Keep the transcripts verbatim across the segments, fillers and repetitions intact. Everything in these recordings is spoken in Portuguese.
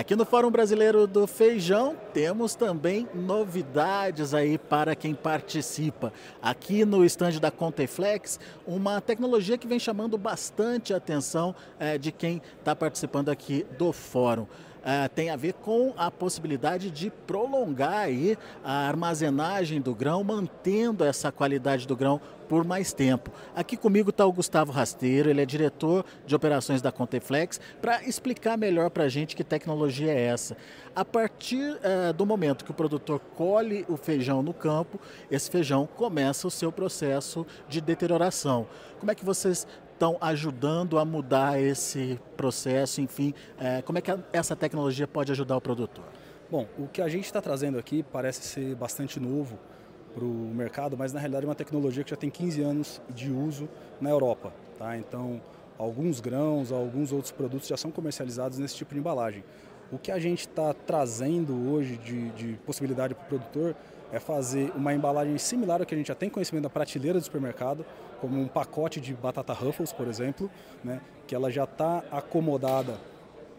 aqui no Fórum Brasileiro do Feijão temos também novidades aí para quem participa. Aqui no estande da Conteflex, uma tecnologia que vem chamando bastante a atenção é, de quem está participando aqui do Fórum. Uh, tem a ver com a possibilidade de prolongar aí a armazenagem do grão, mantendo essa qualidade do grão por mais tempo. Aqui comigo está o Gustavo Rasteiro, ele é diretor de operações da Conteflex, para explicar melhor para a gente que tecnologia é essa. A partir uh, do momento que o produtor colhe o feijão no campo, esse feijão começa o seu processo de deterioração. Como é que vocês estão ajudando a mudar esse processo, enfim, é, como é que a, essa tecnologia pode ajudar o produtor? Bom, o que a gente está trazendo aqui parece ser bastante novo para o mercado, mas na realidade é uma tecnologia que já tem quinze anos de uso na Europa, tá? Então, alguns grãos, alguns outros produtos já são comercializados nesse tipo de embalagem. O que a gente está trazendo hoje de, de possibilidade para o produtor é fazer uma embalagem similar ao que a gente já tem conhecimento da prateleira do supermercado, como um pacote de batata Ruffles, por exemplo, né, que ela já está acomodada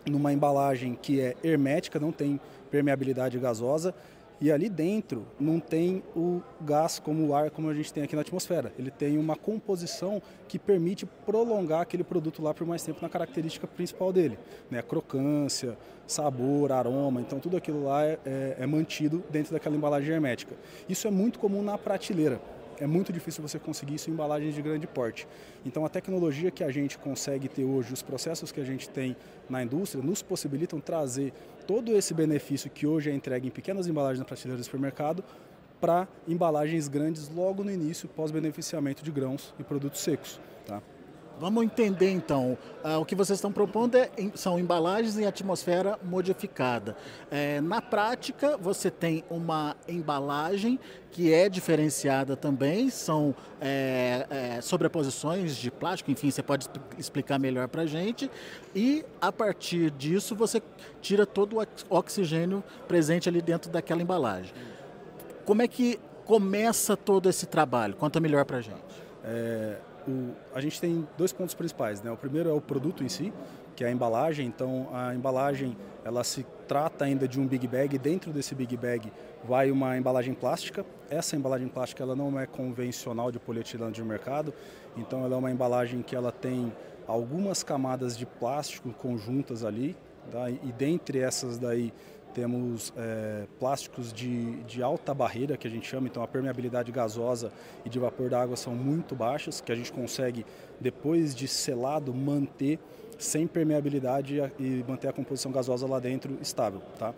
numa embalagem que é hermética, não tem permeabilidade gasosa, e ali dentro não tem o gás como o ar, como a gente tem aqui na atmosfera. Ele tem uma composição que permite prolongar aquele produto lá por mais tempo na característica principal dele, né? Crocância, sabor, aroma, então tudo aquilo lá é, é, é mantido dentro daquela embalagem hermética. Isso é muito comum na prateleira. É muito difícil você conseguir isso em embalagens de grande porte. Então a tecnologia que a gente consegue ter hoje, os processos que a gente tem na indústria, nos possibilitam trazer todo esse benefício que hoje é entregue em pequenas embalagens na prateleira do supermercado para embalagens grandes logo no início, pós-beneficiamento de grãos e produtos secos. Tá? Vamos entender então, ah, o que vocês estão propondo é, são embalagens em atmosfera modificada. É, na prática, você tem uma embalagem que é diferenciada também, são é, é, sobreposições de plástico, enfim, você pode explicar melhor para a gente. E a partir disso, você tira todo o oxigênio presente ali dentro daquela embalagem. Como é que começa todo esse trabalho? Conta melhor para a gente. É... O, a gente tem dois pontos principais, né? O primeiro é o produto em si, que é a embalagem. Então a embalagem, ela se trata ainda de um big bag. Dentro desse big bag vai uma embalagem plástica. Essa embalagem plástica, ela não é convencional de polietileno de mercado. Então ela é uma embalagem que ela tem algumas camadas de plástico conjuntas ali, tá? E, e dentre essas daí temos é, plásticos de, de alta barreira, que a gente chama, então a permeabilidade gasosa e de vapor d'água são muito baixas, que a gente consegue, depois de selado, manter sem permeabilidade e manter a composição gasosa lá dentro estável. Tá?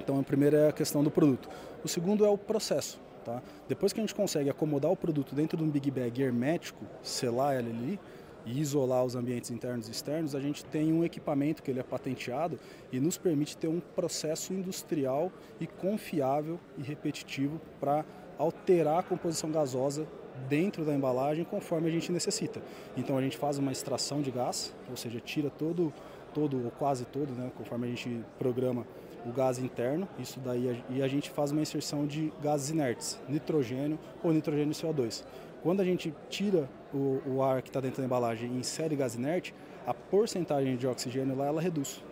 Então a primeira é a questão do produto. O segundo é o processo. Tá? Depois que a gente consegue acomodar o produto dentro de um big bag hermético, selar ele ali, e isolar os ambientes internos e externos, a gente tem um equipamento que ele é patenteado e nos permite ter um processo industrial e confiável e repetitivo para alterar a composição gasosa dentro da embalagem conforme a gente necessita. Então a gente faz uma extração de gás, ou seja, tira todo, todo ou quase todo, né, conforme a gente programa o gás interno, isso daí, e a gente faz uma inserção de gases inertes, nitrogênio ou nitrogênio e C O dois. Quando a gente tira o, o ar que está dentro da embalagem e insere gás inerte, a porcentagem de oxigênio lá, ela reduz.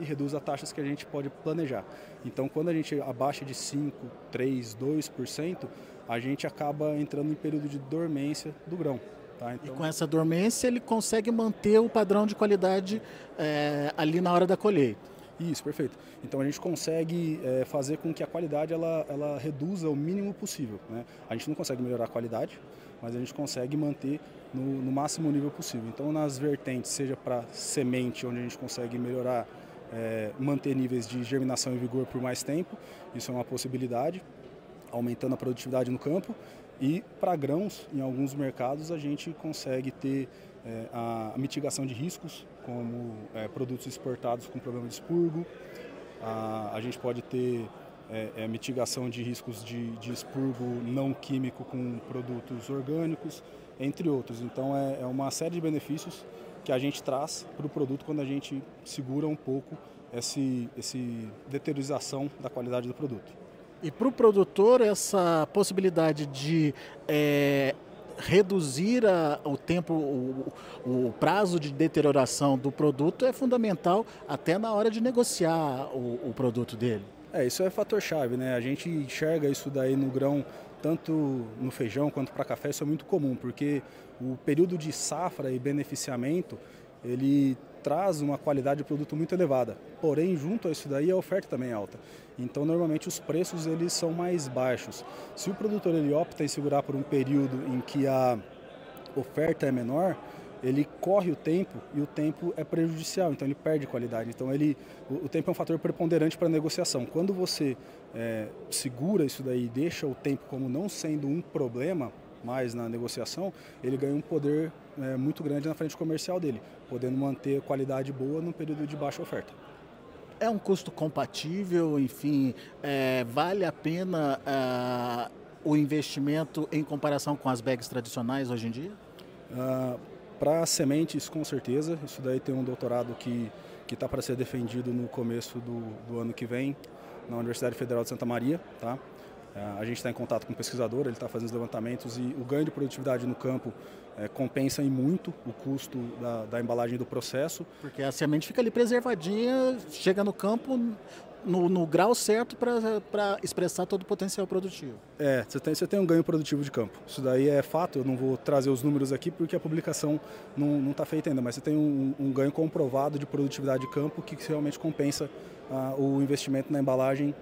E reduz a taxas que a gente pode planejar. Então, quando a gente abaixa de cinco, três, dois por cento, a gente acaba entrando em período de dormência do grão. Tá? Então, e com essa dormência, ele consegue manter o padrão de qualidade é, ali na hora da colheita. Isso, perfeito. Então a gente consegue é, fazer com que a qualidade ela, ela reduza o mínimo possível, né? A gente não consegue melhorar a qualidade, mas a gente consegue manter no, no máximo nível possível. Então nas vertentes, seja para semente, onde a gente consegue melhorar, é, manter níveis de germinação e vigor por mais tempo, isso é uma possibilidade, aumentando a produtividade no campo. E para grãos, em alguns mercados, a gente consegue ter é, a mitigação de riscos, como é, produtos exportados com problema de expurgo. A, a gente pode ter é, é, mitigação de riscos de, de expurgo não químico com produtos orgânicos, entre outros. Então é, é uma série de benefícios que a gente traz para o produto quando a gente segura um pouco essa deteriorização da qualidade do produto. E para o produtor, essa possibilidade de é, reduzir a, o tempo, o, o prazo de deterioração do produto é fundamental até na hora de negociar o, o produto dele. É, isso é fator-chave, né? A gente enxerga isso daí no grão, tanto no feijão quanto para café, isso é muito comum, porque o período de safra e beneficiamento, ele traz uma qualidade de produto muito elevada, porém junto a isso daí a oferta também é alta, então normalmente os preços eles são mais baixos. Se o produtor ele opta em segurar por um período em que a oferta é menor, ele corre o tempo e o tempo é prejudicial, então ele perde qualidade, então ele, o, o tempo é um fator preponderante para a negociação. Quando você é, segura isso daí e deixa o tempo como não sendo um problema mais na negociação, ele ganha um poder é, muito grande na frente comercial dele, podendo manter qualidade boa num período de baixa oferta. É um custo compatível, enfim, é, vale a pena é, o investimento em comparação com as bags tradicionais hoje em dia? Ah, para sementes, com certeza. Isso daí tem um doutorado que que está para ser defendido no começo do, do ano que vem, na Universidade Federal de Santa Maria, tá? A gente está em contato com o pesquisador, ele está fazendo os levantamentos e o ganho de produtividade no campo é, compensa em muito o custo da, da embalagem do processo. Porque a semente fica ali preservadinha, chega no campo no, no grau certo para expressar todo o potencial produtivo. É, você tem, você tem um ganho produtivo de campo. Isso daí é fato, eu não vou trazer os números aqui porque a publicação não está feita ainda, mas você tem um, um ganho comprovado de produtividade de campo que realmente compensa ah, o investimento na embalagem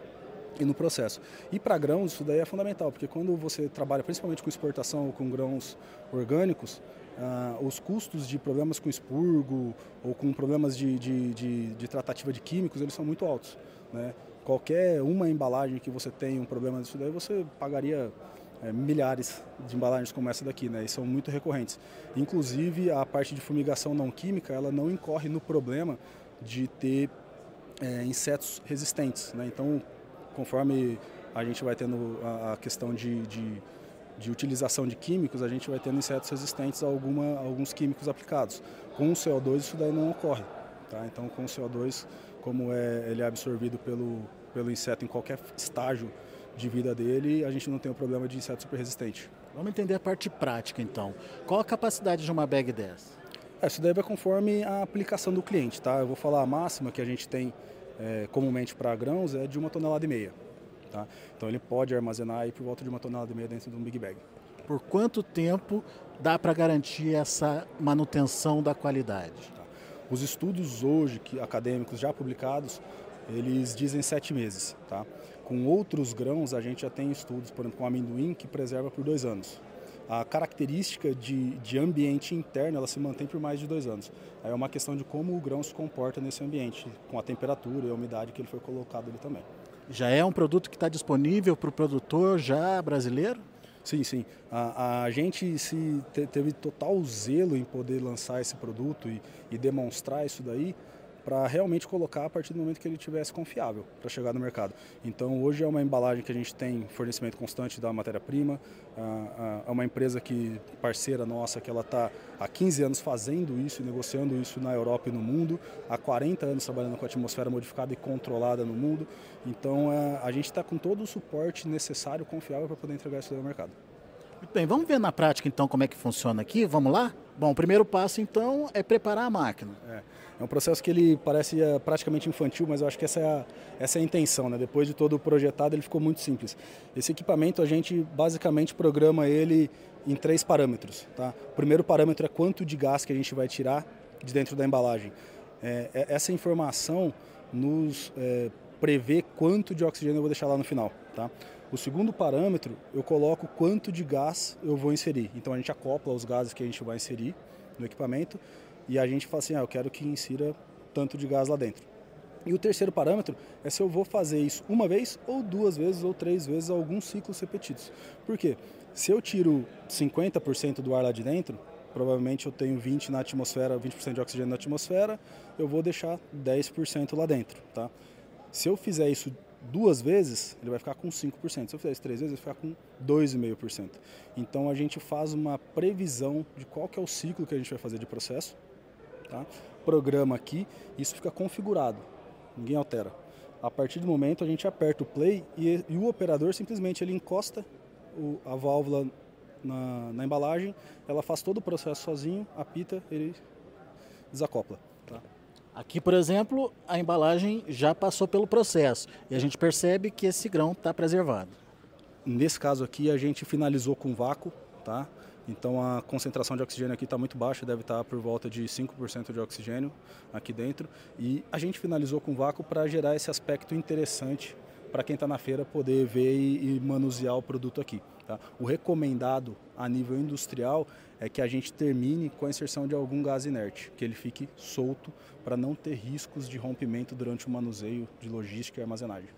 e no processo. E para grãos isso daí é fundamental, porque quando você trabalha principalmente com exportação ou com grãos orgânicos, ah, os custos de problemas com expurgo ou com problemas de, de, de, de tratativa de químicos, eles são muito altos, né? Qualquer uma embalagem que você tenha um problema disso daí, você pagaria é, milhares de embalagens como essa daqui, né? E são muito recorrentes. Inclusive a parte de fumigação não química, ela não incorre no problema de ter é, insetos resistentes, né? Então, conforme a gente vai tendo a questão de, de, de utilização de químicos, a gente vai tendo insetos resistentes a, alguma, a alguns químicos aplicados. Com o C O dois isso daí não ocorre, tá? Então com o C O dois, como é, ele é absorvido pelo, pelo inseto em qualquer estágio de vida dele, a gente não tem o problema de inseto super resistente. Vamos entender a parte prática então. Qual a capacidade de uma bag dessa? É, isso daí vai conforme a aplicação do cliente, tá? Eu vou falar a máxima que a gente tem É, comumente para grãos é de uma tonelada e meia, tá? Então ele pode armazenar aí por volta de uma tonelada e meia dentro de um big bag. Por quanto tempo dá para garantir essa manutenção da qualidade? Tá. Os estudos hoje que acadêmicos já publicados, eles dizem sete meses, tá? Com outros grãos a gente já tem estudos, por exemplo, com amendoim que preserva por dois anos. A característica de, de ambiente interno, ela se mantém por mais de dois anos. Aí é uma questão de como o grão se comporta nesse ambiente, com a temperatura e a umidade que ele foi colocado ali também. Já é um produto que está disponível para o produtor já brasileiro? Sim, sim. A, a gente se te, teve total zelo em poder lançar esse produto e, e demonstrar isso daí, para realmente colocar a partir do momento que ele tivesse confiável para chegar no mercado. Então hoje é uma embalagem que a gente tem fornecimento constante da matéria-prima, é uma empresa que parceira nossa, que ela está há quinze anos fazendo isso e negociando isso na Europa e no mundo, há quarenta anos trabalhando com a atmosfera modificada e controlada no mundo. Então a gente está com todo o suporte necessário, confiável para poder entregar isso ao mercado. Muito bem, vamos ver na prática então como é que funciona aqui, vamos lá? Bom, o primeiro passo então é preparar a máquina. É, é um processo que ele parece praticamente infantil, mas eu acho que essa é a, essa é a intenção, né? Depois de todo o projetado ele ficou muito simples. Esse equipamento a gente basicamente programa ele em três parâmetros, tá? O primeiro parâmetro é quanto de gás que a gente vai tirar de dentro da embalagem. É, essa informação nos é, prevê quanto de oxigênio eu vou deixar lá no final, tá? O segundo parâmetro, eu coloco quanto de gás eu vou inserir. Então a gente acopla os gases que a gente vai inserir no equipamento e a gente fala assim, ah, eu quero que insira tanto de gás lá dentro. E o terceiro parâmetro é se eu vou fazer isso uma vez, ou duas vezes, ou três vezes, alguns ciclos repetidos. Por quê? Se eu tiro cinquenta por cento do ar lá de dentro, provavelmente eu tenho vinte por cento na atmosfera, vinte por cento de oxigênio na atmosfera, eu vou deixar dez por cento lá dentro, tá? Se eu fizer isso duas vezes, ele vai ficar com cinco por cento. Se eu fizer isso três vezes, ele vai ficar com dois vírgula cinco por cento. Então a gente faz uma previsão de qual que é o ciclo que a gente vai fazer de processo, tá? Programa aqui, isso fica configurado, ninguém altera. A partir do momento a gente aperta o play e, e o operador simplesmente ele encosta o, a válvula na, na embalagem, ela faz todo o processo sozinho, apita, ele desacopla. Tá? Aqui, por exemplo, a embalagem já passou pelo processo e a gente percebe que esse grão está preservado. Nesse caso aqui, a gente finalizou com vácuo, tá? Então a concentração de oxigênio aqui está muito baixa, deve estar por volta de cinco por cento de oxigênio aqui dentro. E a gente finalizou com vácuo para gerar esse aspecto interessante para quem está na feira poder ver e, e manusear o produto aqui. Tá? O recomendado a nível industrial é que a gente termine com a inserção de algum gás inerte, que ele fique solto para não ter riscos de rompimento durante o manuseio de logística e armazenagem.